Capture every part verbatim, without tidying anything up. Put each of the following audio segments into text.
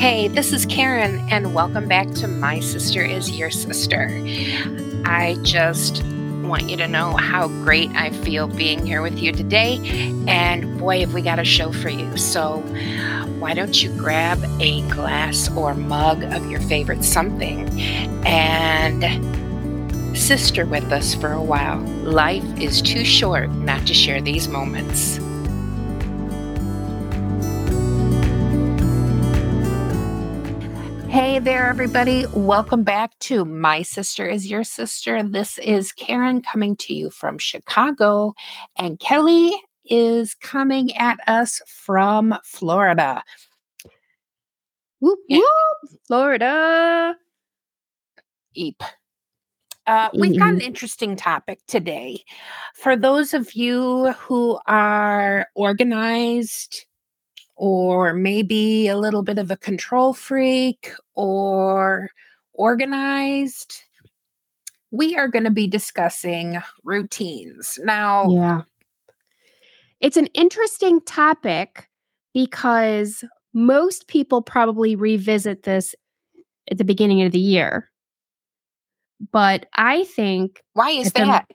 Hey, this is Karen, and welcome back to My Sister Is Your Sister. I just want you to know how great I feel being here with you today, and boy, have we got a show for you. So why don't you grab a glass or mug of your favorite something and sister with us for a while. Life is too short not to share these moments. Hey there, everybody. Welcome back to My Sister Is Your Sister. This is Karen coming to you from Chicago, and Kelly is coming at us from Florida. Whoop, whoop, Florida. Eep. Uh, we've got an interesting topic today. For those of you who are organized, or maybe a little bit of a control freak or organized, we are going to be discussing routines. Now, yeah. It's an interesting topic because most people probably revisit this at the beginning of the year. But I think... Why is that? The-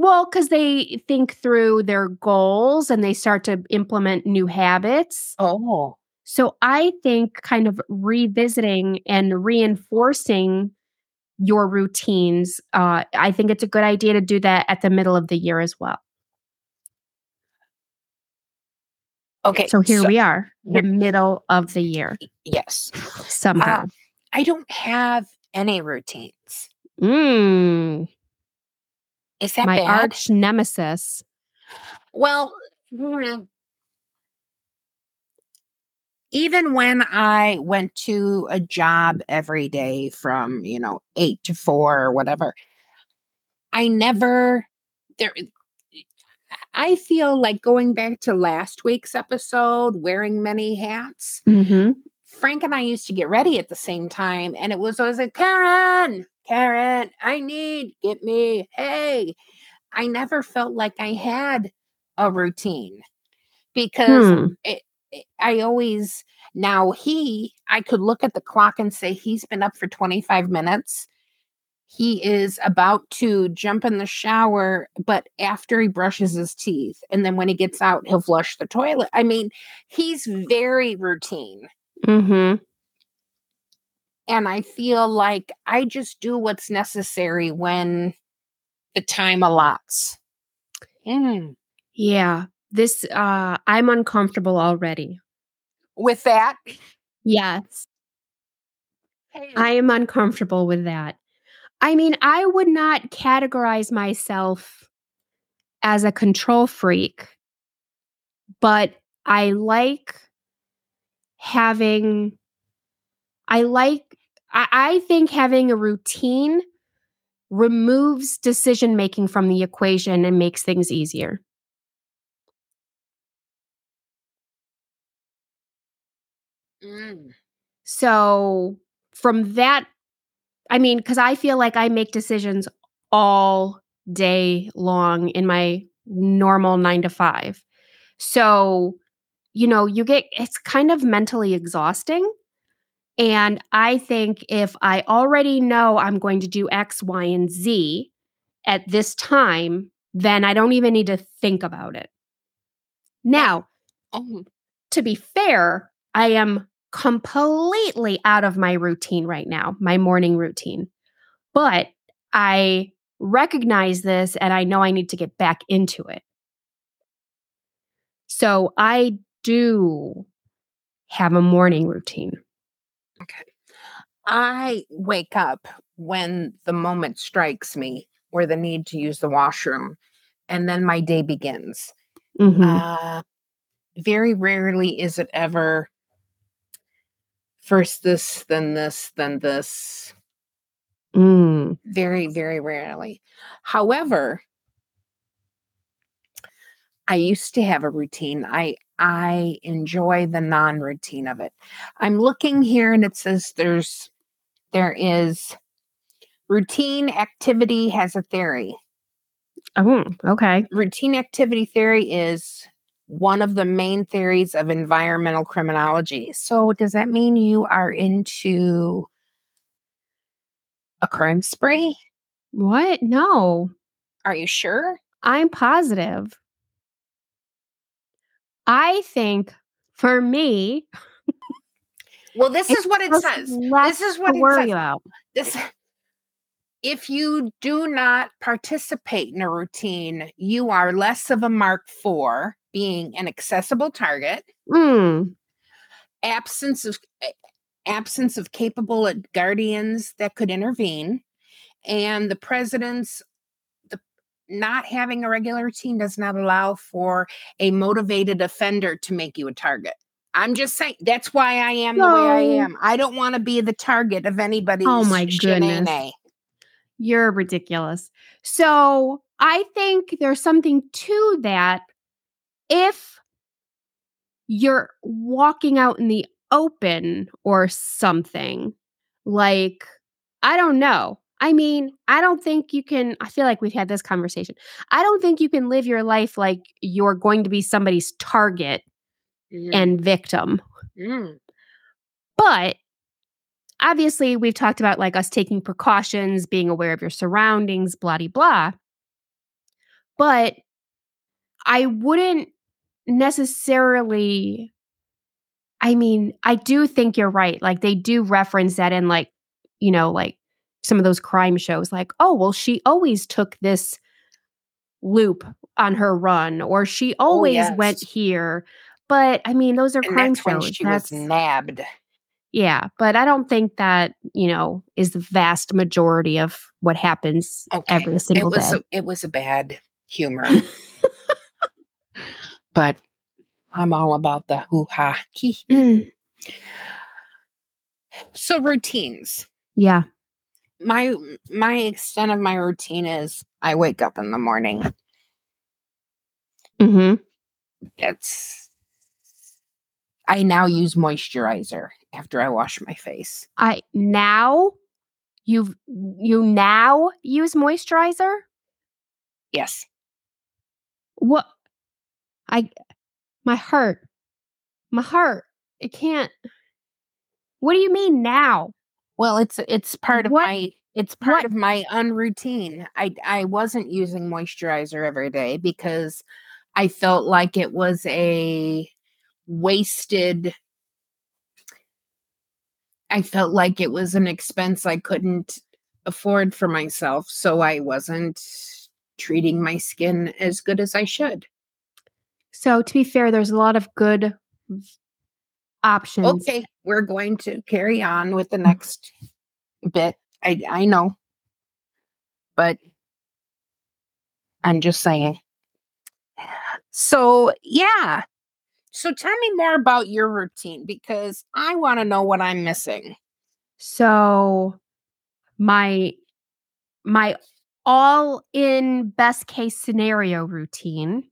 Well, because they think through their goals and they start to implement new habits. Oh. So I think kind of revisiting and reinforcing your routines, uh, I think it's a good idea to do that at the middle of the year as well. Okay. So here so, we are, the middle of the year. Yes. Somehow. Uh, I don't have any routines. Mm. Is that my bad? Arch nemesis? Well, even when I went to a job every day from, you know, eight to four or whatever, I never, there. I feel like going back to last week's episode, wearing many hats, mm-hmm. Frank and I used to get ready at the same time. And it was always like, Karen, Karen, I need, get me, hey. I never felt like I had a routine because hmm. it, it, I always, now he, I could look at the clock and say, he's been up for twenty-five minutes. He is about to jump in the shower, but after he brushes his teeth, and then when he gets out, he'll flush the toilet. I mean, he's very routine. Mm-hmm. And I feel like I just do what's necessary when the time allots. Mm. Yeah. This, uh, I'm uncomfortable already. With that? Yes. Hey. I am uncomfortable with that. I mean, I would not categorize myself as a control freak, but I like having, I like, I think having a routine removes decision-making from the equation and makes things easier. Mm. So from that, I mean, because I feel like I make decisions all day long in my normal nine to five. So, you know, you get, it's kind of mentally exhausting. And I think if I already know I'm going to do X, Y, and Z at this time, then I don't even need to think about it. Now, oh. to be fair, I am completely out of my routine right now, my morning routine. But I recognize this and I know I need to get back into it. So I do have a morning routine. Okay. I wake up when the moment strikes me or the need to use the washroom, and then my day begins. Mm-hmm. Uh, very rarely is it ever first this, then this, then this. Mm. Very, very rarely. However, I used to have a routine. I I enjoy the non-routine of it. I'm looking here and it says there's, there is routine activity has a theory. Oh, okay. Routine activity theory is one of the main theories of environmental criminology. So does that mean you are into a crime spree? What? No. Are you sure? I'm positive. I think for me... Well, this is what it says. This is what it says. About. This, if you do not participate in a routine, you are less of a mark for being an accessible target, mm. absence of absence of capable guardians that could intervene, and the president's the not having a regular routine does not allow for a motivated offender to make you a target. I'm just saying, that's why I am no. the way I am. I don't want to be the target of anybody's oh my goodness. You're ridiculous. So I think there's something to that. If you're walking out in the open or something, like, I don't know. I mean, I don't think you can, I feel like we've had this conversation. I don't think you can live your life like you're going to be somebody's target. Mm. And victim. Mm. But obviously we've talked about like us taking precautions, being aware of your surroundings, blah, de, blah. But I wouldn't necessarily, I mean, I do think you're right. Like they do reference that in like, you know, like some of those crime shows, like, oh, well, she always took this loop on her run, or she always oh, yes. went here. But, I mean, those are and crime that's shows. When she that's, was nabbed. Yeah, but I don't think that, you know, is the vast majority of what happens okay. every single it was day. A, it was a bad humor. But I'm all about the hoo-ha. Mm. So routines. Yeah. My, my extent of my routine is I wake up in the morning. Mm-hmm. That's... I now use moisturizer after I wash my face. I now you you now use moisturizer? Yes. What? I my heart. My heart. It can't. What do you mean now? Well, it's it's part of what? my it's part what? of my unroutine. I I wasn't using moisturizer every day because I felt like it was a wasted. I felt like it was an expense I couldn't afford for myself, so I wasn't treating my skin as good as I should. So to be fair, there's a lot of good options. Okay, we're going to carry on with the next bit. I I know, but I'm just saying. So yeah. So tell me more about your routine, because I want to know what I'm missing. So my my all-in best-case scenario routine.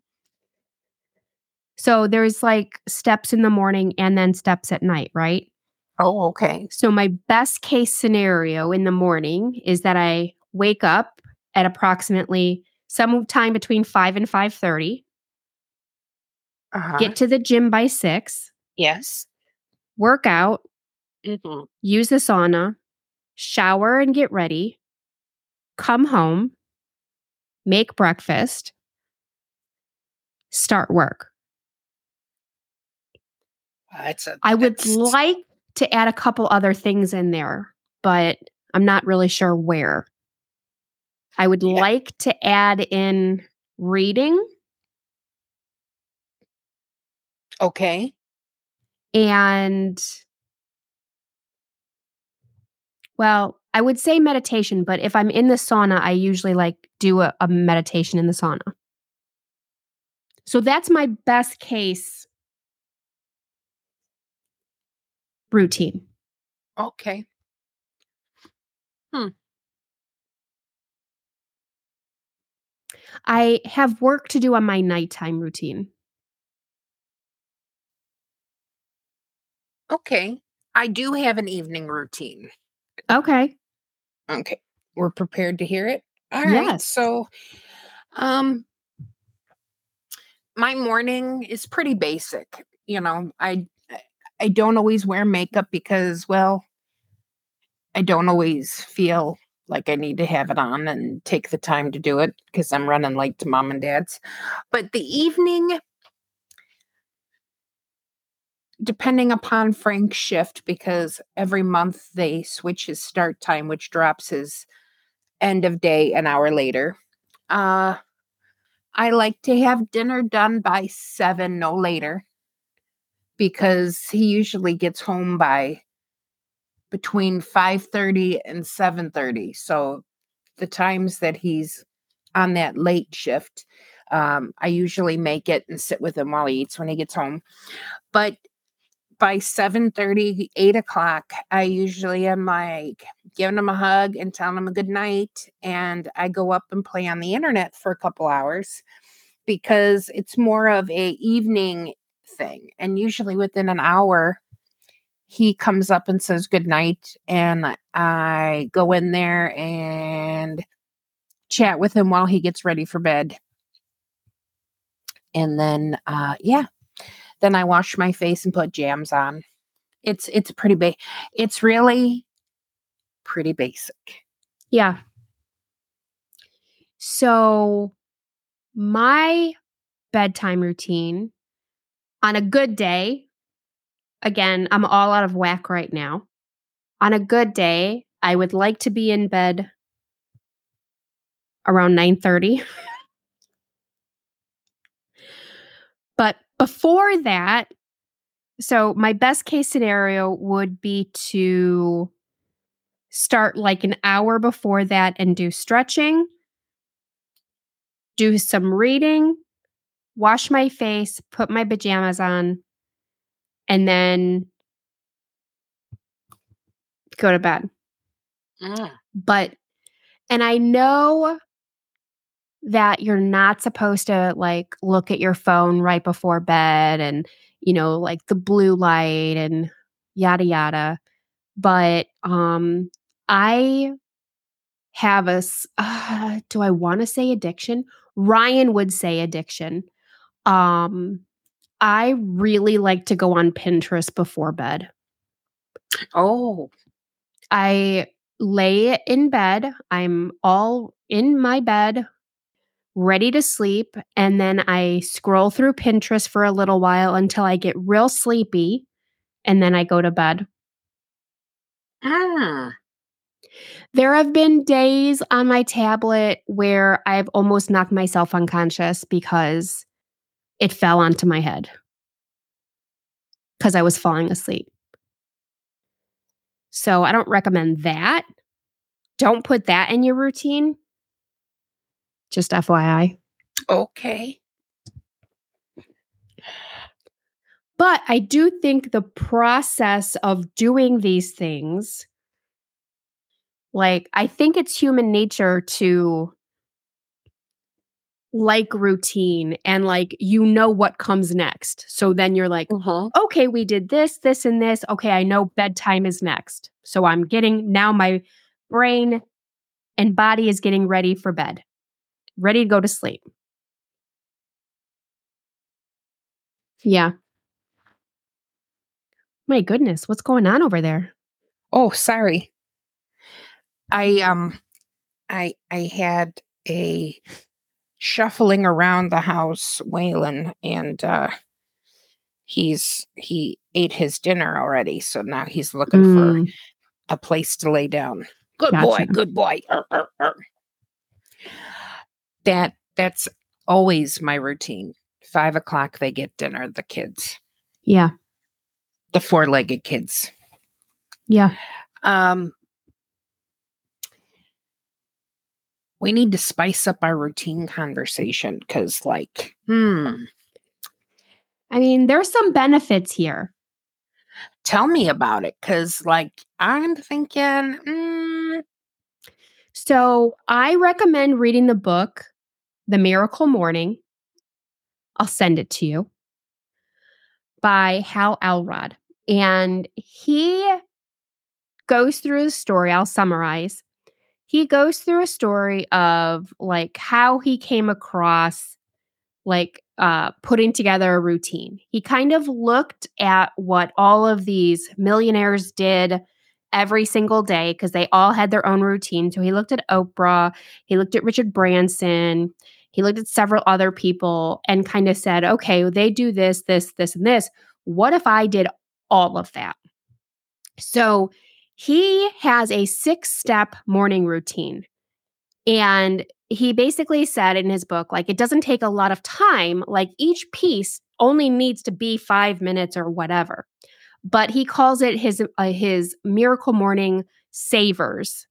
So there's like steps in the morning and then steps at night, right? Oh, okay. So my best-case scenario in the morning is that I wake up at approximately sometime between five and five thirty. Uh-huh. Get to the gym by six. Yes. Work out. Mm-hmm. Use the sauna. Shower and get ready. Come home. Make breakfast. Start work. Uh, it's a, I would like to add a couple other things in there, but I'm not really sure where. I would yeah. like to add in reading. Okay. And, well, I would say meditation, but if I'm in the sauna, I usually like do a, a meditation in the sauna. So that's my best case routine. Okay. Hmm. I have work to do on my nighttime routine. Okay. I do have an evening routine. Okay. Okay. We're prepared to hear it. All right. Yes. So, um, my morning is pretty basic. You know, I I don't always wear makeup because, well, I don't always feel like I need to have it on and take the time to do it because I'm running late to mom and dad's. But the evening, depending upon Frank's shift, because every month they switch his start time, which drops his end of day an hour later. Uh, I like to have dinner done by seven, no later, because he usually gets home by between five thirty and seven thirty. So the times that he's on that late shift, um, I usually make it and sit with him while he eats when he gets home. But by seven thirty, eight o'clock, I usually am like giving him a hug and telling him a good night. And I go up and play on the internet for a couple hours because it's more of a evening thing. And usually within an hour, he comes up and says good night. And I go in there and chat with him while he gets ready for bed. And then, uh, yeah. Then I wash my face and put jams on. It's it's pretty ba- It's really pretty basic. Yeah. So my bedtime routine on a good day, again, I'm all out of whack right now. On a good day, I would like to be in bed around nine thirty. But before that, so my best case scenario would be to start like an hour before that and do stretching, do some reading, wash my face, put my pajamas on, and then go to bed. Mm. But, and I know that you're not supposed to like look at your phone right before bed and, you know, like the blue light and yada, yada. But um, I have a, uh, do I want to say addiction? Ryan would say addiction. Um, I really like to go on Pinterest before bed. Oh, I lay in bed. I'm all in my bed, ready to sleep, and then I scroll through Pinterest for a little while until I get real sleepy, and then I go to bed. Ah. There have been days on my tablet where I've almost knocked myself unconscious because it fell onto my head because I was falling asleep. So I don't recommend that. Don't put that in your routine. Just F Y I. Okay. But I do think the process of doing these things, like, I think it's human nature to like routine and like, you know what comes next. So then you're like, uh-huh. Okay, we did this, this, and this. Okay, I know bedtime is next. So I'm getting, now my brain and body is getting ready for bed. Ready to go to sleep. Yeah. My goodness, what's going on over there? Oh, sorry. I um I I had a shuffling around the house, Waylon, and uh he's he ate his dinner already, so now he's looking mm. for a place to lay down. Good gotcha. boy, good boy. Er, er, er. That that's always my routine. Five o'clock, they get dinner, the kids. Yeah. The four-legged kids. Yeah. Um, we need to spice up our routine conversation because, like, hmm. I mean, there's some benefits here. Tell me about it because, like, I'm thinking, hmm. So I recommend reading the book, The Miracle Morning, I'll send it to you, by Hal Elrod. And he goes through the story, I'll summarize. He goes through a story of like how he came across like uh, putting together a routine. He kind of looked at what all of these millionaires did every single day because they all had their own routine. So he looked at Oprah, he looked at Richard Branson, he looked at several other people and kind of said, okay, well, they do this, this, this, and this. What if I did all of that? So he has a six-step morning routine. And he basically said in his book, like, it doesn't take a lot of time. Like, each piece only needs to be five minutes or whatever. But he calls it his uh, his Miracle Morning SAVERS.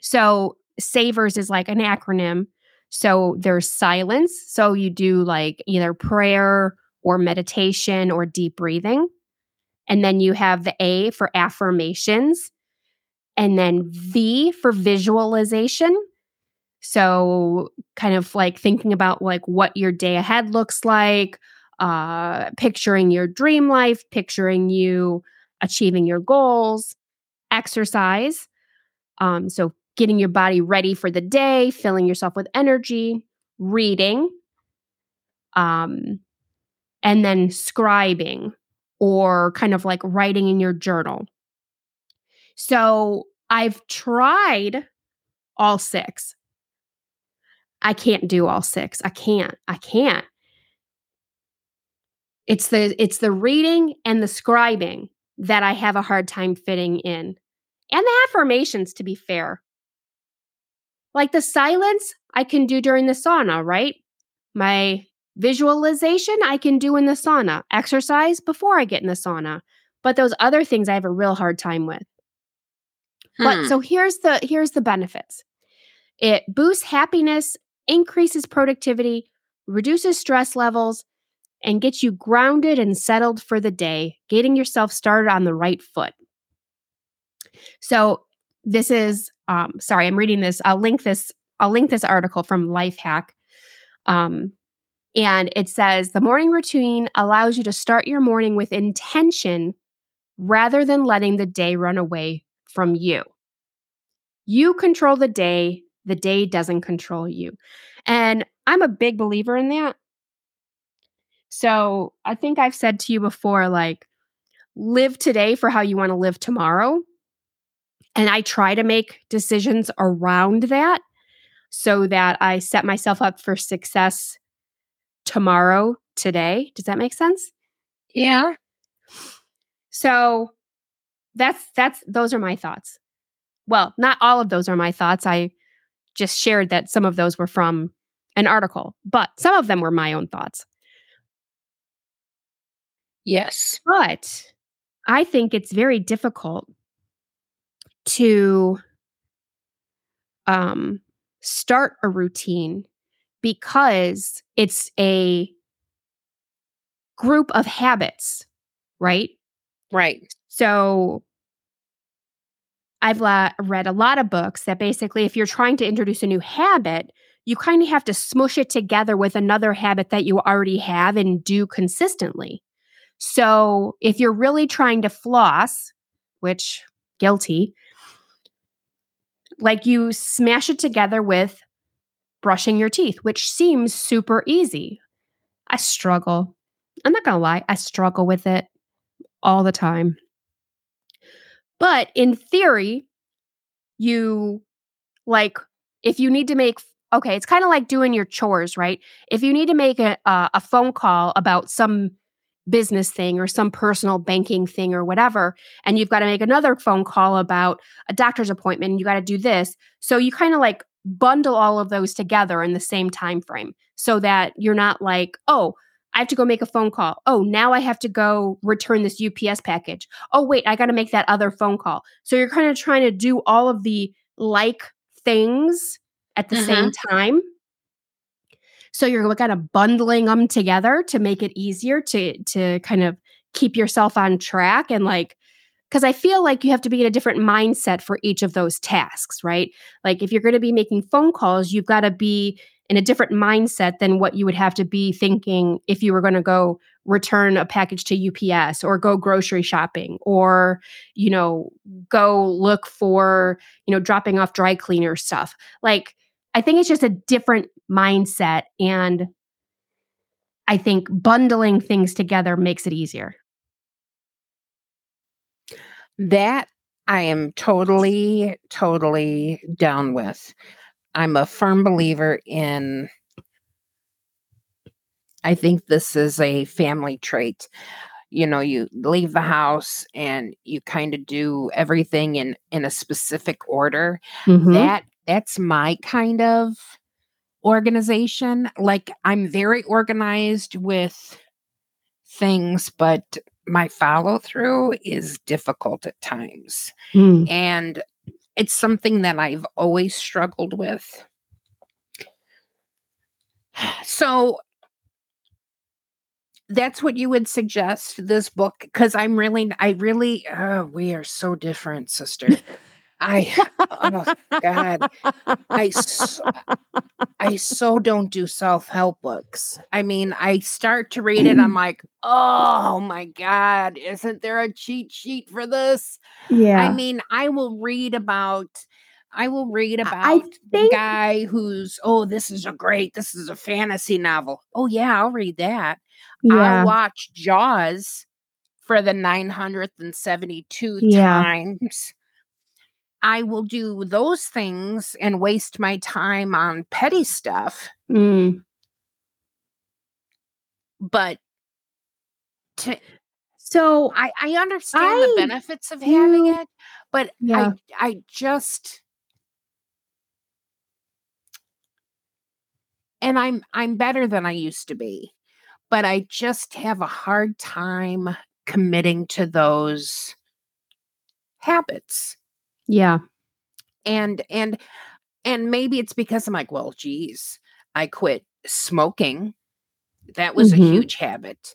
So SAVERS is like an acronym. So there's silence. So you do like either prayer or meditation or deep breathing. And then you have the A for affirmations. And then V for visualization. So kind of like thinking about like what your day ahead looks like, uh, picturing your dream life, picturing you achieving your goals, exercise. Um, so getting your body ready for the day, filling yourself with energy, reading, um, and then scribing or kind of like writing in your journal. So I've tried all six. I can't do all six. I can't. I can't. It's the it's the reading and the scribing that I have a hard time fitting in. And the affirmations, to be fair. Like the silence, I can do during the sauna, right? My visualization, I can do in the sauna. Exercise before I get in the sauna. But those other things I have a real hard time with. Hmm. But so here's the here's the benefits. It boosts happiness, increases productivity, reduces stress levels, and gets you grounded and settled for the day, getting yourself started on the right foot. So this is, um, sorry, I'm reading this. I'll link this. I'll link this article from Lifehack. Um, and it says, the morning routine allows you to start your morning with intention rather than letting the day run away from you. You control the day. The day doesn't control you. And I'm a big believer in that. So I think I've said to you before, like, live today for how you want to live tomorrow. And I try to make decisions around that so that I set myself up for success tomorrow, today. Does that make sense? Yeah. So that's that's those are my thoughts. Well, not all of those are my thoughts. I just shared that some of those were from an article, but some of them were my own thoughts. Yes. But I think it's very difficult to um, start a routine because it's a group of habits, right? Right. So I've la- read a lot of books that basically if you're trying to introduce a new habit, you kind of have to smush it together with another habit that you already have and do consistently. So if you're really trying to floss, which, guilty, like you smash it together with brushing your teeth, which seems super easy. I struggle. I'm not going to lie. I struggle with it all the time. But in theory, you like, if you need to make, okay, it's kind of like doing your chores, right? If you need to make a, a, a phone call about some business thing or some personal banking thing or whatever, and you've got to make another phone call about a doctor's appointment and you got to do this. So you kind of like bundle all of those together in the same time frame so that you're not like, oh, I have to go make a phone call. Oh, now I have to go return this U P S package. Oh, wait, I got to make that other phone call. So you're kind of trying to do all of the like things at the mm-hmm. same time. So you're kind of bundling them together to make it easier to to kind of keep yourself on track. And like, because I feel like you have to be in a different mindset for each of those tasks, right? Like if you're going to be making phone calls, you've got to be in a different mindset than what you would have to be thinking if you were going to go return a package to U P S or go grocery shopping or, you know, go look for, you know, dropping off dry cleaner stuff. Like, I think it's just a different mindset and I think bundling things together makes it easier. That I am totally, totally down with. I'm a firm believer in, I think this is a family trait. You know, you leave the house and you kind of do everything in, in a specific order. Mm-hmm. That that's my kind of organization. Like, I'm very organized with things, but my follow through is difficult at times. Mm. And it's something that I've always struggled with. So that's what you would suggest, this book, because I'm really, I really, oh, we are so different, sister. I, oh God, I, so, I so don't do self-help books. I mean, I start to read it, I'm like, oh my God, isn't there a cheat sheet for this? Yeah. I mean, I will read about I will read about the guy who's, oh, this is a great, this is a fantasy novel. Oh, yeah, I'll read that. Yeah. I'll watch Jaws for the nine hundred seventy-two yeah. times. I will do those things and waste my time on petty stuff. Mm. But to... So I, I understand I, the benefits of having it, but yeah. I I just... And I'm I'm better than I used to be, but I just have a hard time committing to those habits. Yeah. And and and maybe it's because I'm like, well, geez, I quit smoking. That was mm-hmm. a huge habit.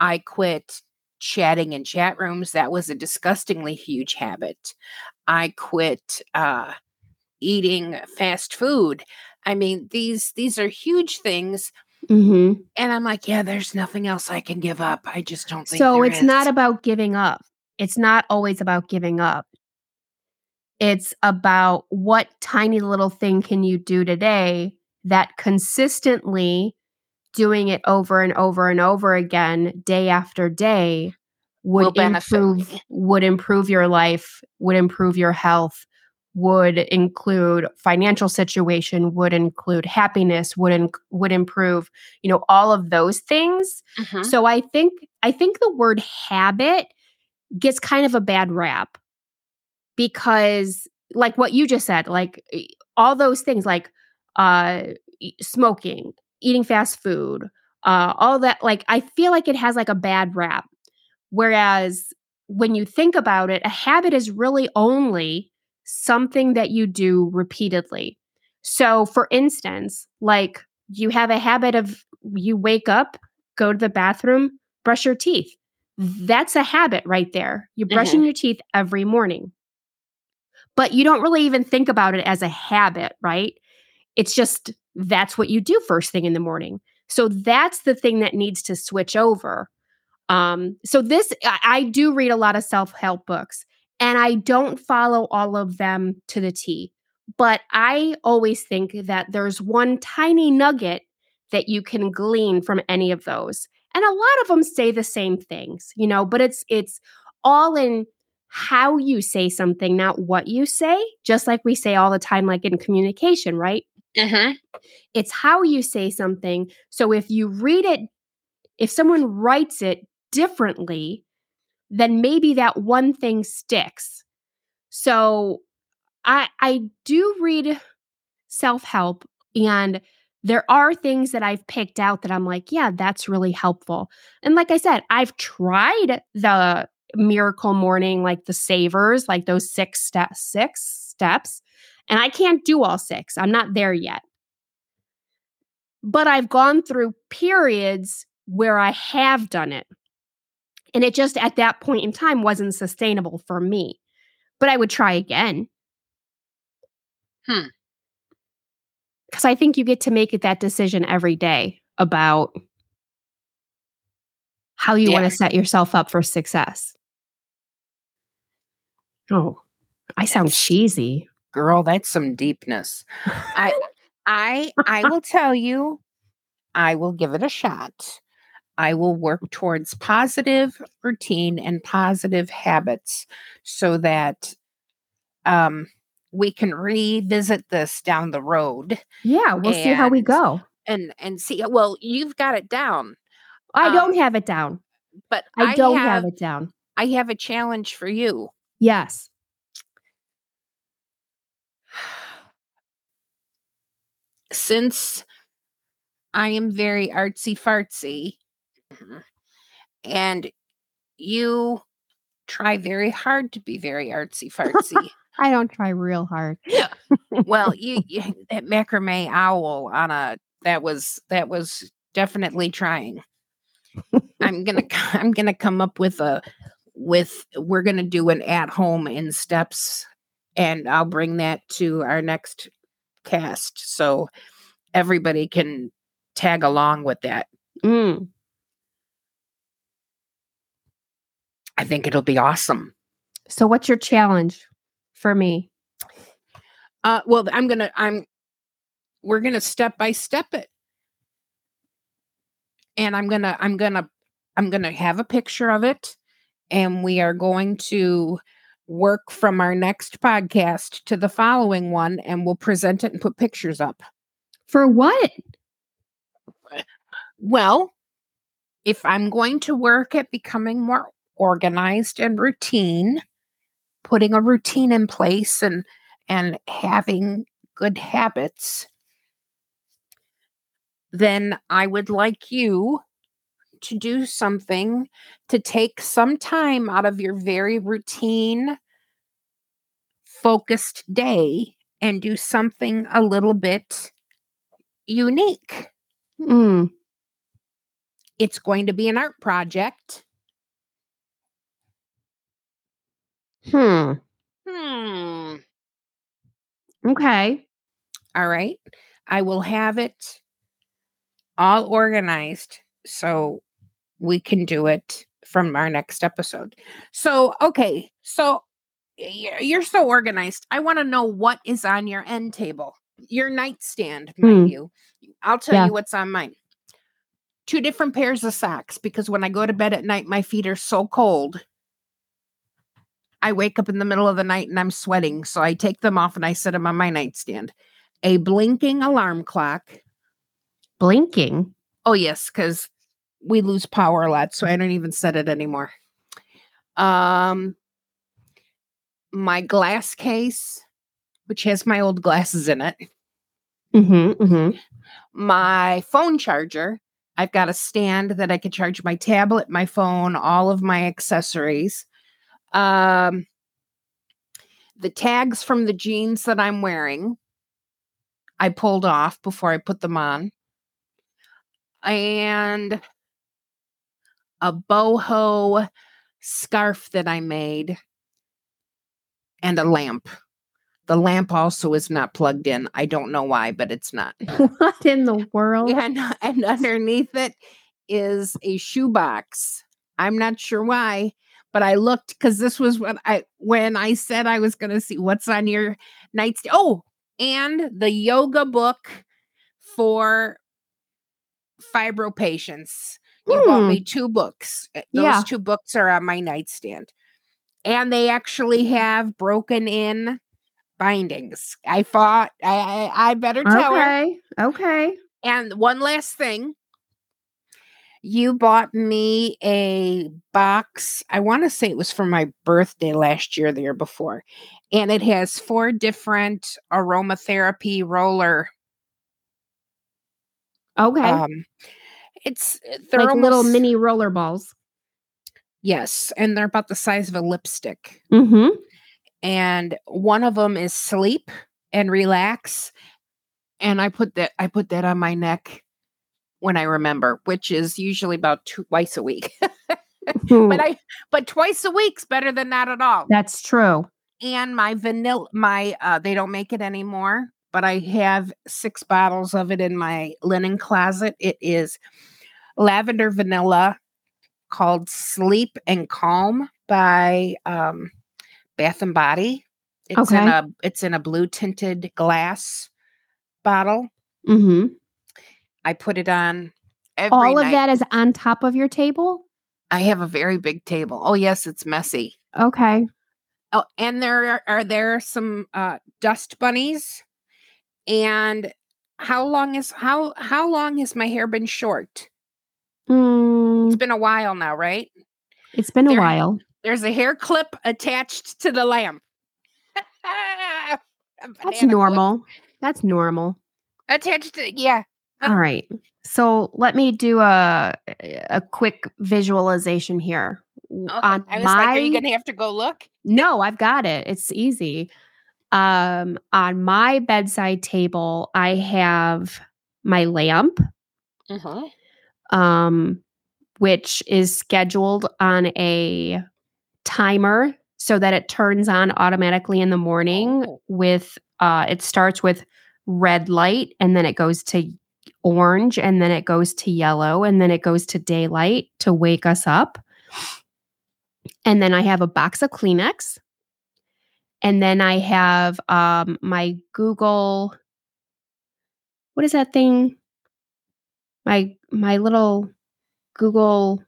I quit chatting in chat rooms. That was a disgustingly huge habit. I quit uh, eating fast food. I mean, these these are huge things. Mm-hmm. And I'm like, yeah, there's nothing else I can give up. I just don't think so. It's is. not about giving up. It's not always about giving up. It's about what tiny little thing can you do today that consistently doing it over and over and over again, day after day, would improve, would improve your life, would improve your health, would include financial situation, would include happiness, would in, would improve, you know, all of those things. Mm-hmm. So I think I think the word habit gets kind of a bad rap because, like what you just said, like all those things, like uh, smoking, eating fast food, uh, all that. Like, I feel like it has like a bad rap. Whereas when you think about it, a habit is really only something that you do repeatedly. So for instance, like you have a habit of you wake up, go to the bathroom, brush your teeth. That's a habit right there. You're brushing mm-hmm. your teeth every morning. But you don't really even think about it as a habit, right? It's just that's what you do first thing in the morning. So that's the thing that needs to switch over. Um, so this, I, I do read a lot of self-help books. And I don't follow all of them to the T, but I always think that there's one tiny nugget that you can glean from any of those. And a lot of them say the same things, you know, but it's it's all in how you say something, not what you say, just like we say all the time, like in communication, right? Uh-huh. It's how you say something. So if you read it, if someone writes it differently, then maybe that one thing sticks. So I I do read self-help, and there are things that I've picked out that I'm like, yeah, that's really helpful. And like I said, I've tried the Miracle Morning, like the SAVERS, like those six ste- six steps, and I can't do all six. I'm not there yet. But I've gone through periods where I have done it. And it just at that point in time wasn't sustainable for me. But I would try again. Hmm. Because I think you get to make that decision every day about how you yeah. want to set yourself up for success. Oh, I sound that's, cheesy. Girl, that's some deepness. I, I, I will tell you, I will give it a shot. I will work towards positive routine and positive habits so that um, we can revisit this down the road. Yeah, we'll and, see how we go. And and see, well, you've got it down. I um, don't have it down. But I, I don't have, have it down. I have a challenge for you. Yes. Since I am very artsy fartsy and you try very hard to be very artsy fartsy. I don't try real hard. Yeah. Well, you, you that macrame owl on a that was that was definitely trying. I'm gonna I'm gonna come up with a with we're gonna do an at home in steps, and I'll bring that to our next cast so everybody can tag along with that. Mm. I think it'll be awesome. So, what's your challenge for me? Uh, well, I'm gonna I'm we're gonna step by step it. And I'm going to, I'm going to, I'm going to have a picture of it. And we are going to work from our next podcast to the following one. And we'll present it and put pictures up. For what? Well, if I'm going to work at becoming more organized and routine, putting a routine in place and, and having good habits, then I would like you to do something, to take some time out of your very routine, focused day and do something a little bit unique. Mm. It's going to be an art project. Hmm. Hmm. Okay. All right. I will have it all organized so we can do it from our next episode. So, okay. So you're so organized. I want to know what is on your end table, your nightstand, mind mm. you. I'll tell yeah. you what's on mine. Two different pairs of socks, because when I go to bed at night, my feet are so cold. I wake up in the middle of the night and I'm sweating. So I take them off and I set them on my nightstand. A blinking alarm clock. Blinking? Oh, yes, because we lose power a lot, so I don't even set it anymore. Um, my glass case, which has my old glasses in it. Mm-hmm, mm-hmm. My phone charger. I've got a stand that I can charge my tablet, my phone, all of my accessories. Um, the tags from the jeans that I'm wearing, I pulled off before I put them on. And a boho scarf that I made and a lamp. The lamp also is not plugged in. I don't know why, but it's not. What in the world? And, and underneath it is a shoebox. I'm not sure why, but I looked because this was what I when I said I was going to see what's on your nightstand. Oh, and the yoga book for fibro patients. You mm. bought me two books. Those yeah. two books are on my nightstand. And they actually have broken in bindings. I thought I, I, I better tell okay. her. Okay. And one last thing. You bought me a box. I want to say it was for my birthday last year, the year before. And it has four different aromatherapy roller. Okay. Um, it's they're like almost, little mini roller balls. Yes, and they're about the size of a lipstick. Mm-hmm. And one of them is sleep and relax. And I put that I put that on my neck when I remember, which is usually about two, twice a week. mm-hmm. But I but twice a week's better than not at all. That's true. And my vanilla, my uh, they don't make it anymore. But I have six bottles of it in my linen closet. It is lavender vanilla called Sleep and Calm by um, Bath and Body. It's okay. in a it's in a blue tinted glass bottle. Mm-hmm. I put it on every all of night. That is on top of your table? I have a very big table. Oh, yes, it's messy. Okay. Oh, and there are, are there some uh, dust bunnies. And how long is how how long has my hair been short? Mm. It's been a while now, right? It's been there, a while. There's a hair clip attached to the lamp. That's normal. Clip. That's normal. Attached to, yeah. All right. So let me do a a quick visualization here. Okay. On I was my, like, are you going to have to go look? No, I've got it. It's easy. Um, on my bedside table, I have my lamp, uh-huh. um, which is scheduled on a timer so that it turns on automatically in the morning. Oh. With uh, it starts with red light, and then it goes to orange, and then it goes to yellow, and then it goes to daylight to wake us up. And then I have a box of Kleenex. And then I have um, my Google, what is that thing? My my little Google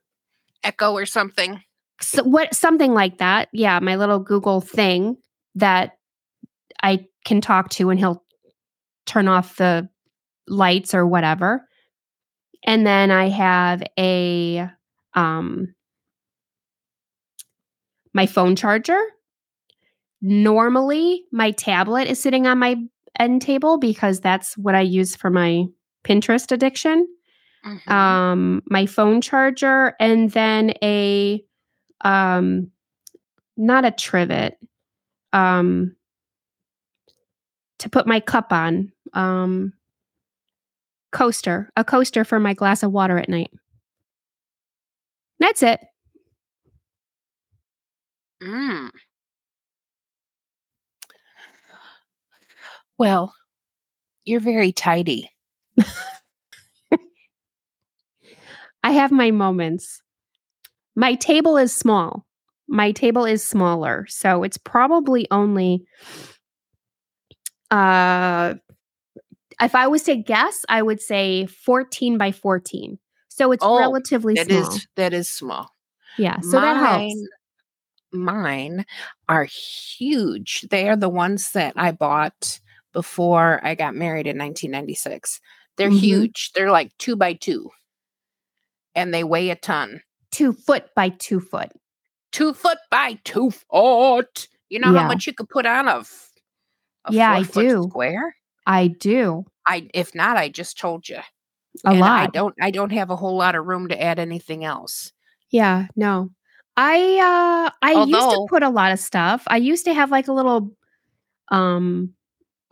Echo or something. So what something like that. Yeah, my little Google thing that I can talk to, and he'll turn off the lights or whatever. And then I have a um, my phone charger. Normally, my tablet is sitting on my end table because that's what I use for my Pinterest addiction. Mm-hmm. Um, my phone charger, and then a, um, not a trivet, um, to put my cup on, um, coaster, a coaster for my glass of water at night. That's it. Mm. Well, you're very tidy. I have my moments. My table is small. My table is smaller. So it's probably only, uh, if I was to guess, I would say fourteen by fourteen. So it's oh, relatively that small. Is, that is small. Yeah. So mine, that helps. Mine are huge. They are the ones that I bought before I got married in nineteen ninety-six. They're mm-hmm. huge. They're like two by two. And they weigh a ton. Two foot by two foot. Two foot by two foot. You know yeah. how much you could put on a, f- a yeah, I do. Square? I do. I If not, I just told you. A and lot. I don't, I don't have a whole lot of room to add anything else. Yeah, no. I uh, I Although, used to put a lot of stuff. I used to have like a little... um.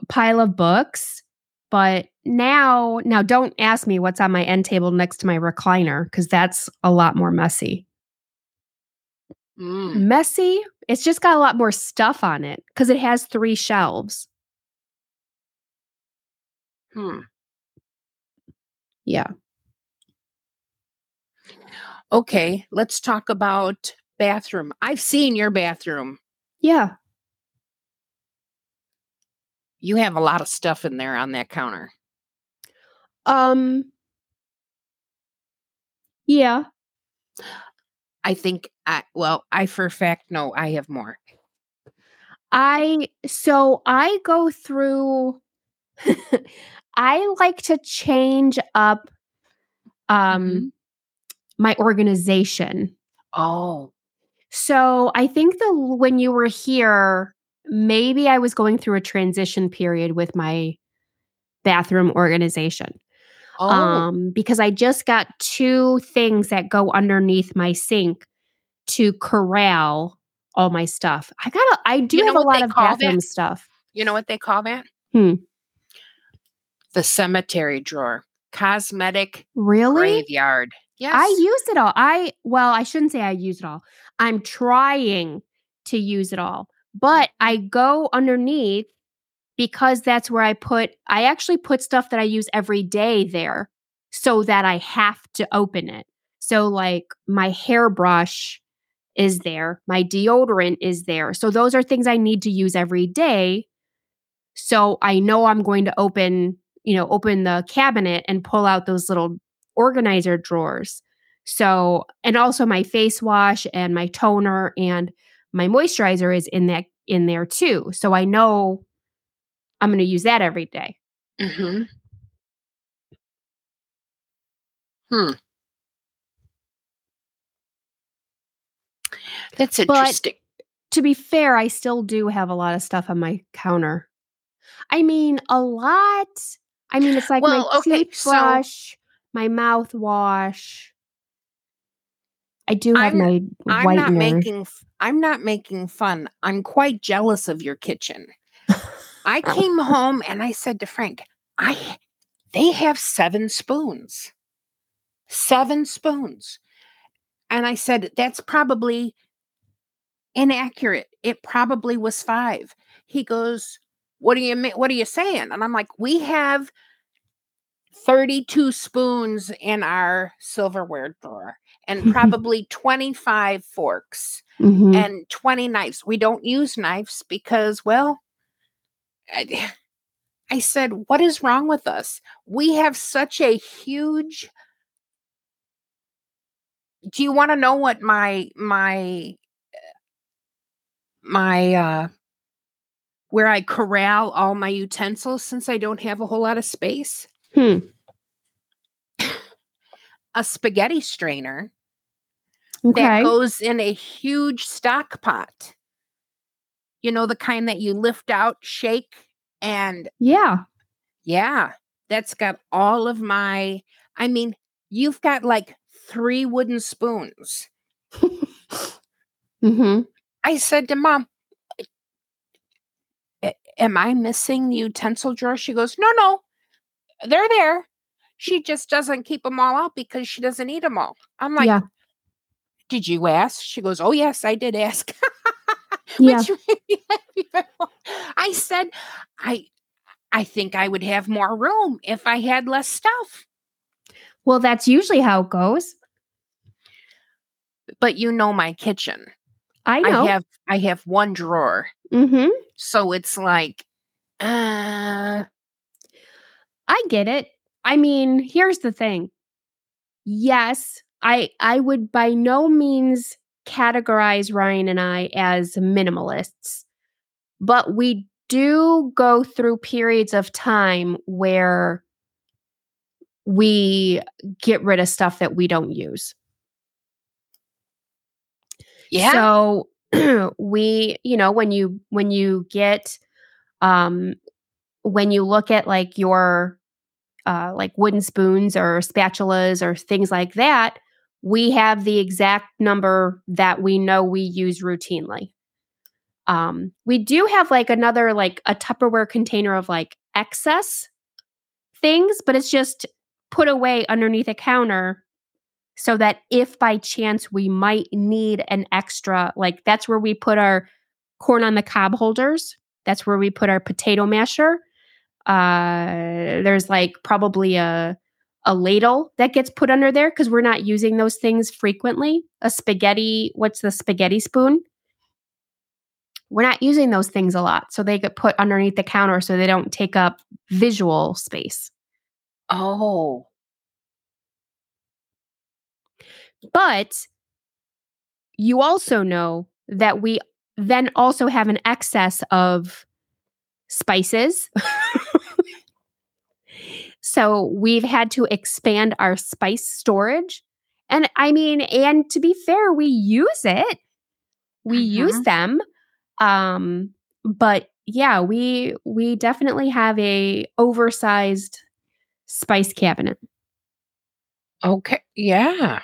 pile of books, but now now don't ask me what's on my end table next to my recliner, because that's a lot more messy. Mm. Messy. It's just got a lot more stuff on it because it has three shelves. Hmm. Yeah. Okay, let's talk about bathroom. I've seen your bathroom. Yeah. You have a lot of stuff in there on that counter. Um, yeah. I think, I well, I for a fact know I have more. I, so I go through, I like to change up um, mm-hmm. my organization. Oh. So I think the when you were here, maybe I was going through a transition period with my bathroom organization. Oh. Um, because I just got two things that go underneath my sink to corral all my stuff. I got a, I do you know have a lot of bathroom that? Stuff. You know what they call that? Hmm. The cemetery drawer. Cosmetic really? Graveyard. Yes. I used it all. I, well, I shouldn't say I used it all. I'm trying to use it all. But I go underneath because that's where I put, I actually put stuff that I use every day there so that I have to open it. So like my hairbrush is there. My deodorant is there. So those are things I need to use every day. So I know I'm going to open, you know, open the cabinet and pull out those little organizer drawers. So, and also my face wash and my toner and my moisturizer is in that in there too. So I know I'm going to use that every day. Mm-hmm. Hmm. That's interesting. But to be fair, I still do have a lot of stuff on my counter. I mean, a lot. I mean, it's like well, my okay, toothbrush, so my mouthwash. I do have I'm, my I'm whitener. Not making, I'm not making fun. I'm quite jealous of your kitchen. I came home and I said to Frank, "I they have seven spoons. Seven spoons. And I said, that's probably inaccurate. It probably was five. He goes, what are you, what are you saying? And I'm like, we have thirty-two spoons in our silverware drawer and probably twenty-five forks mm-hmm. and twenty knives. We don't use knives because, well, I, I said, what is wrong with us? We have such a huge... Do you want to know what my, my, my, uh, where I corral all my utensils since I don't have a whole lot of space? Hmm. A spaghetti strainer okay. that goes in a huge stock pot. You know, the kind that you lift out, shake, and. Yeah. Yeah. That's got all of my, I mean, you've got like three wooden spoons. mm-hmm. I said to Mom, am I missing the utensil drawer? She goes, no, no, they're there. She just doesn't keep them all out because she doesn't eat them all. I'm like, yeah. Did you ask? She goes, oh, yes, I did ask. yeah. I said, I, I think I would have more room if I had less stuff. Well, that's usually how it goes. But you know my kitchen. I know. I have, I have one drawer. Mm-hmm. So it's like, uh... I get it. I mean, here's the thing. Yes, I I would by no means categorize Ryan and I as minimalists. But we do go through periods of time where we get rid of stuff that we don't use. Yeah. So we, you know, when you, when you get, um, when you look at like your, uh, like wooden spoons or spatulas or things like that, we have the exact number that we know we use routinely. Um, we do have like another, like a Tupperware container of like excess things, but it's just put away underneath a counter so that if by chance we might need an extra, like that's where we put our corn on the cob holders. That's where we put our potato masher. Uh, there's like probably a a ladle that gets put under there because we're not using those things frequently. A spaghetti, what's the spaghetti spoon? We're not using those things a lot. So they get put underneath the counter so they don't take up visual space. Oh. But you also know that we then also have an excess of spices. So we've had to expand our spice storage. And I mean, and to be fair, we use it. We uh-huh. use them. Um, but yeah, we we definitely have a oversized spice cabinet. Okay. Yeah.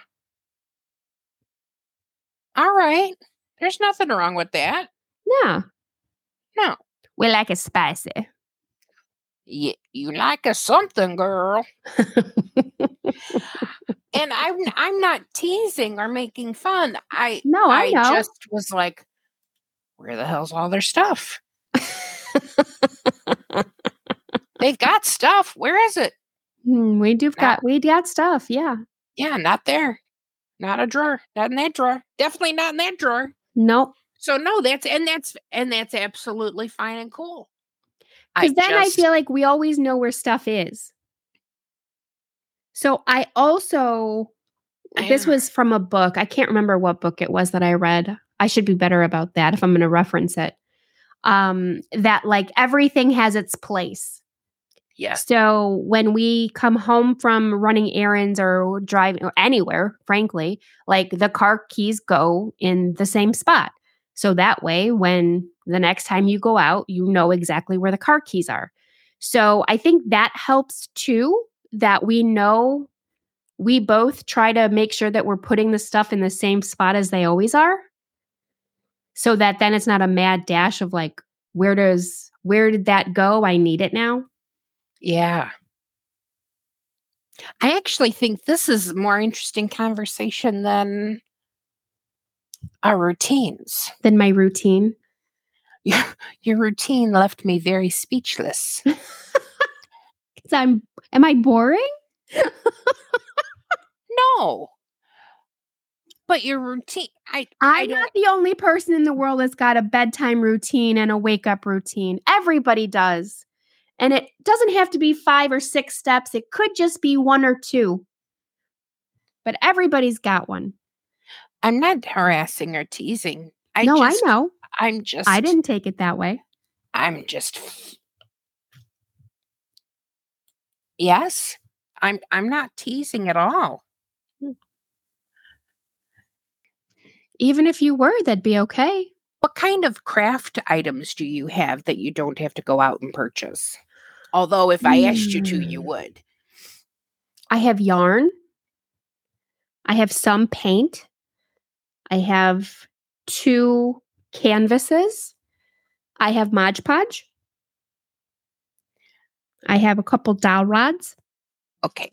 All right. There's nothing wrong with that. No. No. We like it spicy. Yeah, you like a something, girl. And I'm I'm not teasing or making fun. I no, I, I know. Just was like, where the hell's all their stuff? They've got stuff. Where is it? We do got we got stuff, yeah. Yeah, not there. Not a drawer. Not in that drawer. Definitely not in that drawer. Nope. So no, that's and that's and that's absolutely fine and cool. Because then just, I feel like we always know where stuff is. So I also, yeah. this was from a book. I can't remember what book it was that I read. I should be better about that if I'm going to reference it. Um, that like everything has its place. Yeah. So when we come home from running errands or driving or anywhere, frankly, like the car keys go in the same spot. So that way, when the next time you go out, you know exactly where the car keys are. So I think that helps too, that we know we both try to make sure that we're putting the stuff in the same spot as they always are. So that then it's not a mad dash of like, where does, where did that go? I need it now. Yeah. I actually think this is a more interesting conversation than our routines. Than my routine? Your, your routine left me very speechless. Because I'm, am I boring? No. But your routine, I, I'm I not the only person in the world that's got a bedtime routine and a wake-up routine. Everybody does. And it doesn't have to be five or six steps. It could just be one or two. But everybody's got one. I'm not harassing or teasing. I no, just, I know. I'm just. I didn't take it that way. I'm just. Yes, I'm. I'm not teasing at all. Even if you were, that'd be okay. What kind of craft items do you have that you don't have to go out and purchase? Although if I asked you to, you would. I have yarn. I have some paint. I have two canvases. I have Mod Podge. I have a couple dowel rods. Okay.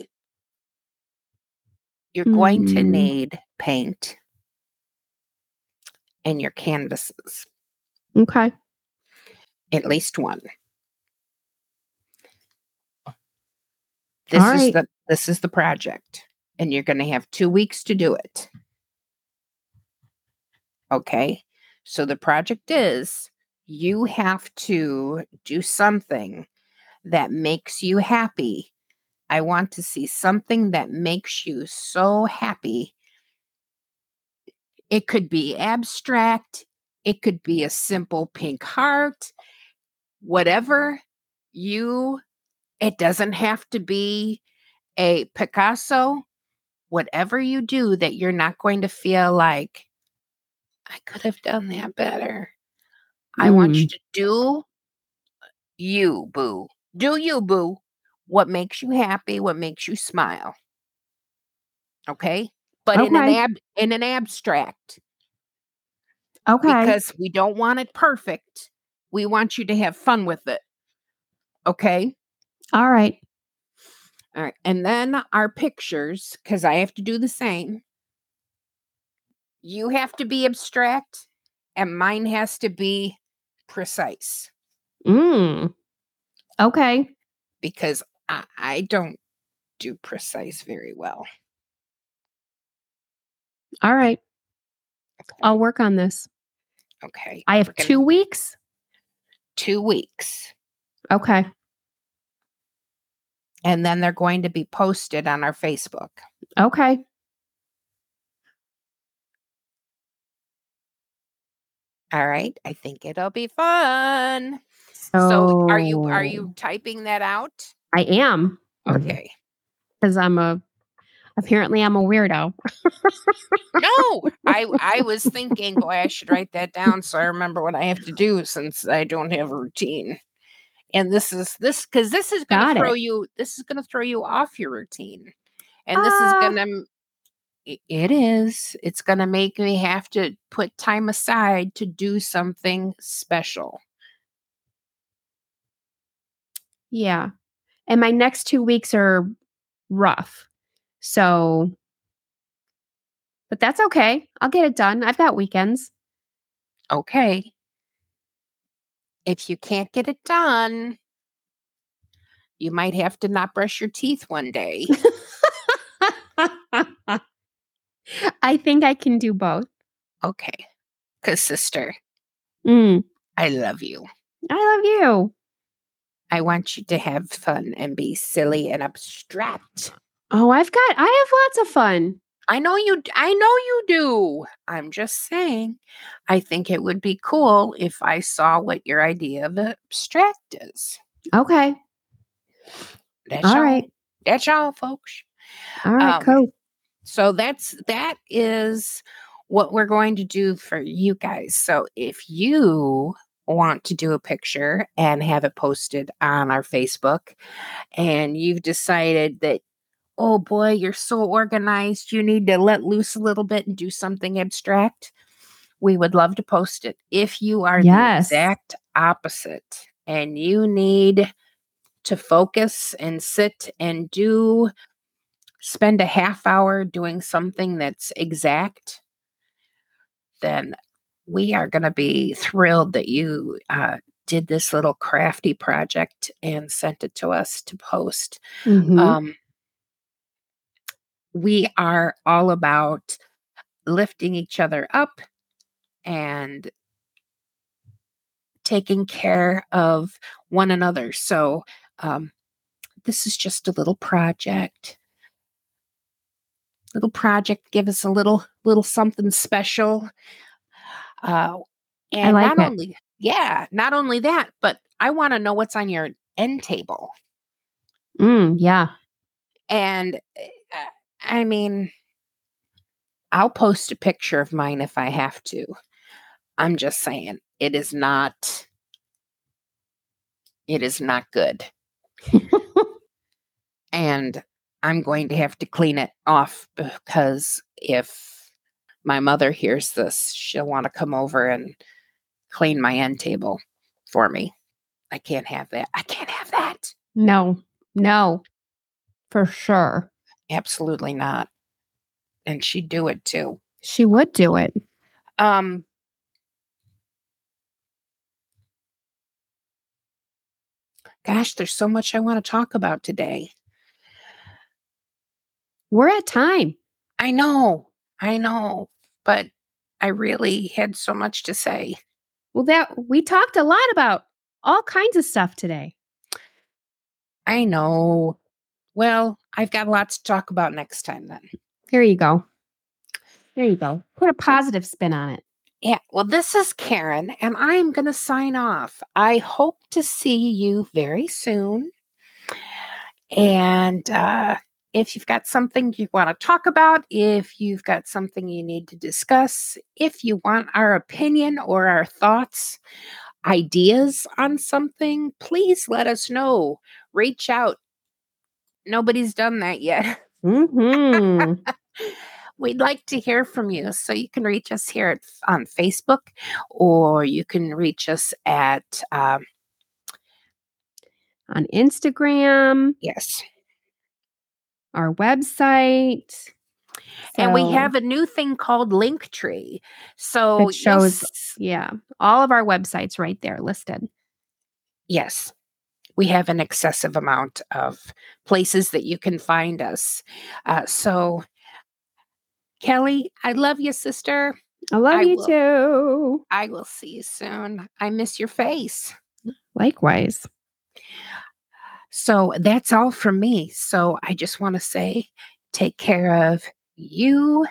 You're mm. going to need paint and your canvases. Okay. At least one. This All is right. the this is the project, and you're going to have two weeks to do it. Okay. So the project is you have to do something that makes you happy. I want to see something that makes you so happy. It could be abstract. It could be a simple pink heart. Whatever you, it doesn't have to be a Picasso. Whatever you do that you're not going to feel like, I could have done that better. Mm. I want you to do you, boo. Do you, boo. What makes you happy? What makes you smile? Okay? But okay. in an ab- in an abstract. Okay. Because we don't want it perfect. We want you to have fun with it. Okay? All right. All right. And then our pictures, because I have to do the same. You have to be abstract, and mine has to be precise. Mm. Okay. Because I, I don't do precise very well. All right. Okay. I'll work on this. Okay. I have two weeks. Two weeks. Okay. And then they're going to be posted on our Facebook. Okay. All right. I think it'll be fun. So, so are you are you typing that out? I am. Okay. Because I'm a Apparently, I'm a weirdo. No, I I was thinking, boy, I should write that down so I remember what I have to do since I don't have a routine. And this is this because this is going to throw it. you. This is going to throw you off your routine, and this uh, is going to. It is. It's going to make me have to put time aside to do something special. Yeah, and my next two weeks are rough. So, but that's okay. I'll get it done. I've got weekends. Okay. If you can't get it done, you might have to not brush your teeth one day. I think I can do both. Okay. Because, sister, mm. I love you. I love you. I want you to have fun and be silly and abstract. Oh, I've got, I have lots of fun. I know you, I know you do. I'm just saying, I think it would be cool if I saw what your idea of abstract is. Okay. That's all, all right. That's all, folks. All right, um, cool. So that's, that is what we're going to do for you guys. So if you want to do a picture and have it posted on our Facebook, and you've decided that, oh boy, you're so organized, you need to let loose a little bit and do something abstract, we would love to post it. If you are yes. the exact opposite and you need to focus and sit and do, spend a half hour doing something that's exact, then we are going to be thrilled that you uh, did this little crafty project and sent it to us to post. Mm-hmm. Um, we are all about lifting each other up and taking care of one another. So um, this is just a little project. Little project, give us a little little something special. Uh, and I like not it. only, yeah, not only that, but I want to know what's on your end table. Mm, yeah. And uh, I mean, I'll post a picture of mine if I have to. I'm just saying, it is not, it is not good. And I'm going to have to clean it off, because if my mother hears this, she'll want to come over and clean my end table for me. I can't have that. I can't have that. No, no, for sure. Absolutely not. And she'd do it too. She would do it. Um, gosh, there's so much I want to talk about today. We're at time. I know. I know. But I really had so much to say. Well, that we talked a lot about all kinds of stuff today. I know. Well, I've got lots to talk about next time then. There you go. There you go. Put a positive spin on it. Yeah. Well, this is Karen, and I'm going to sign off. I hope to see you very soon. And, uh, if you've got something you want to talk about, if you've got something you need to discuss, if you want our opinion or our thoughts, ideas on something, please let us know. Reach out. Nobody's done that yet. Mm-hmm. We'd like to hear from you. So you can reach us here at, on Facebook, or you can reach us at... Um, on Instagram. Yes. Our website. So, and we have a new thing called Linktree. So it shows, yes, yeah, all of our websites right there listed. Yes. We have an excessive amount of places that you can find us. Uh, so, Kelly, I love you, sister. I love I you will, too. I will see you soon. I miss your face. Likewise. So that's all from me. So I just want to say, take care of you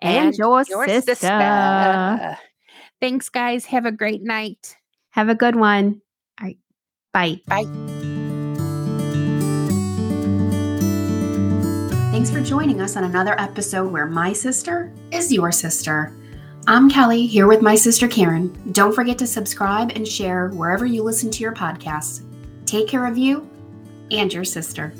and, and your, your sister. sister. Thanks, guys. Have a great night. Have a good one. All right. Bye. Bye. Thanks for joining us on another episode where my sister is your sister. I'm Kelly, here with my sister Karen. Don't forget to subscribe and share wherever you listen to your podcasts. Take care of you and your sister.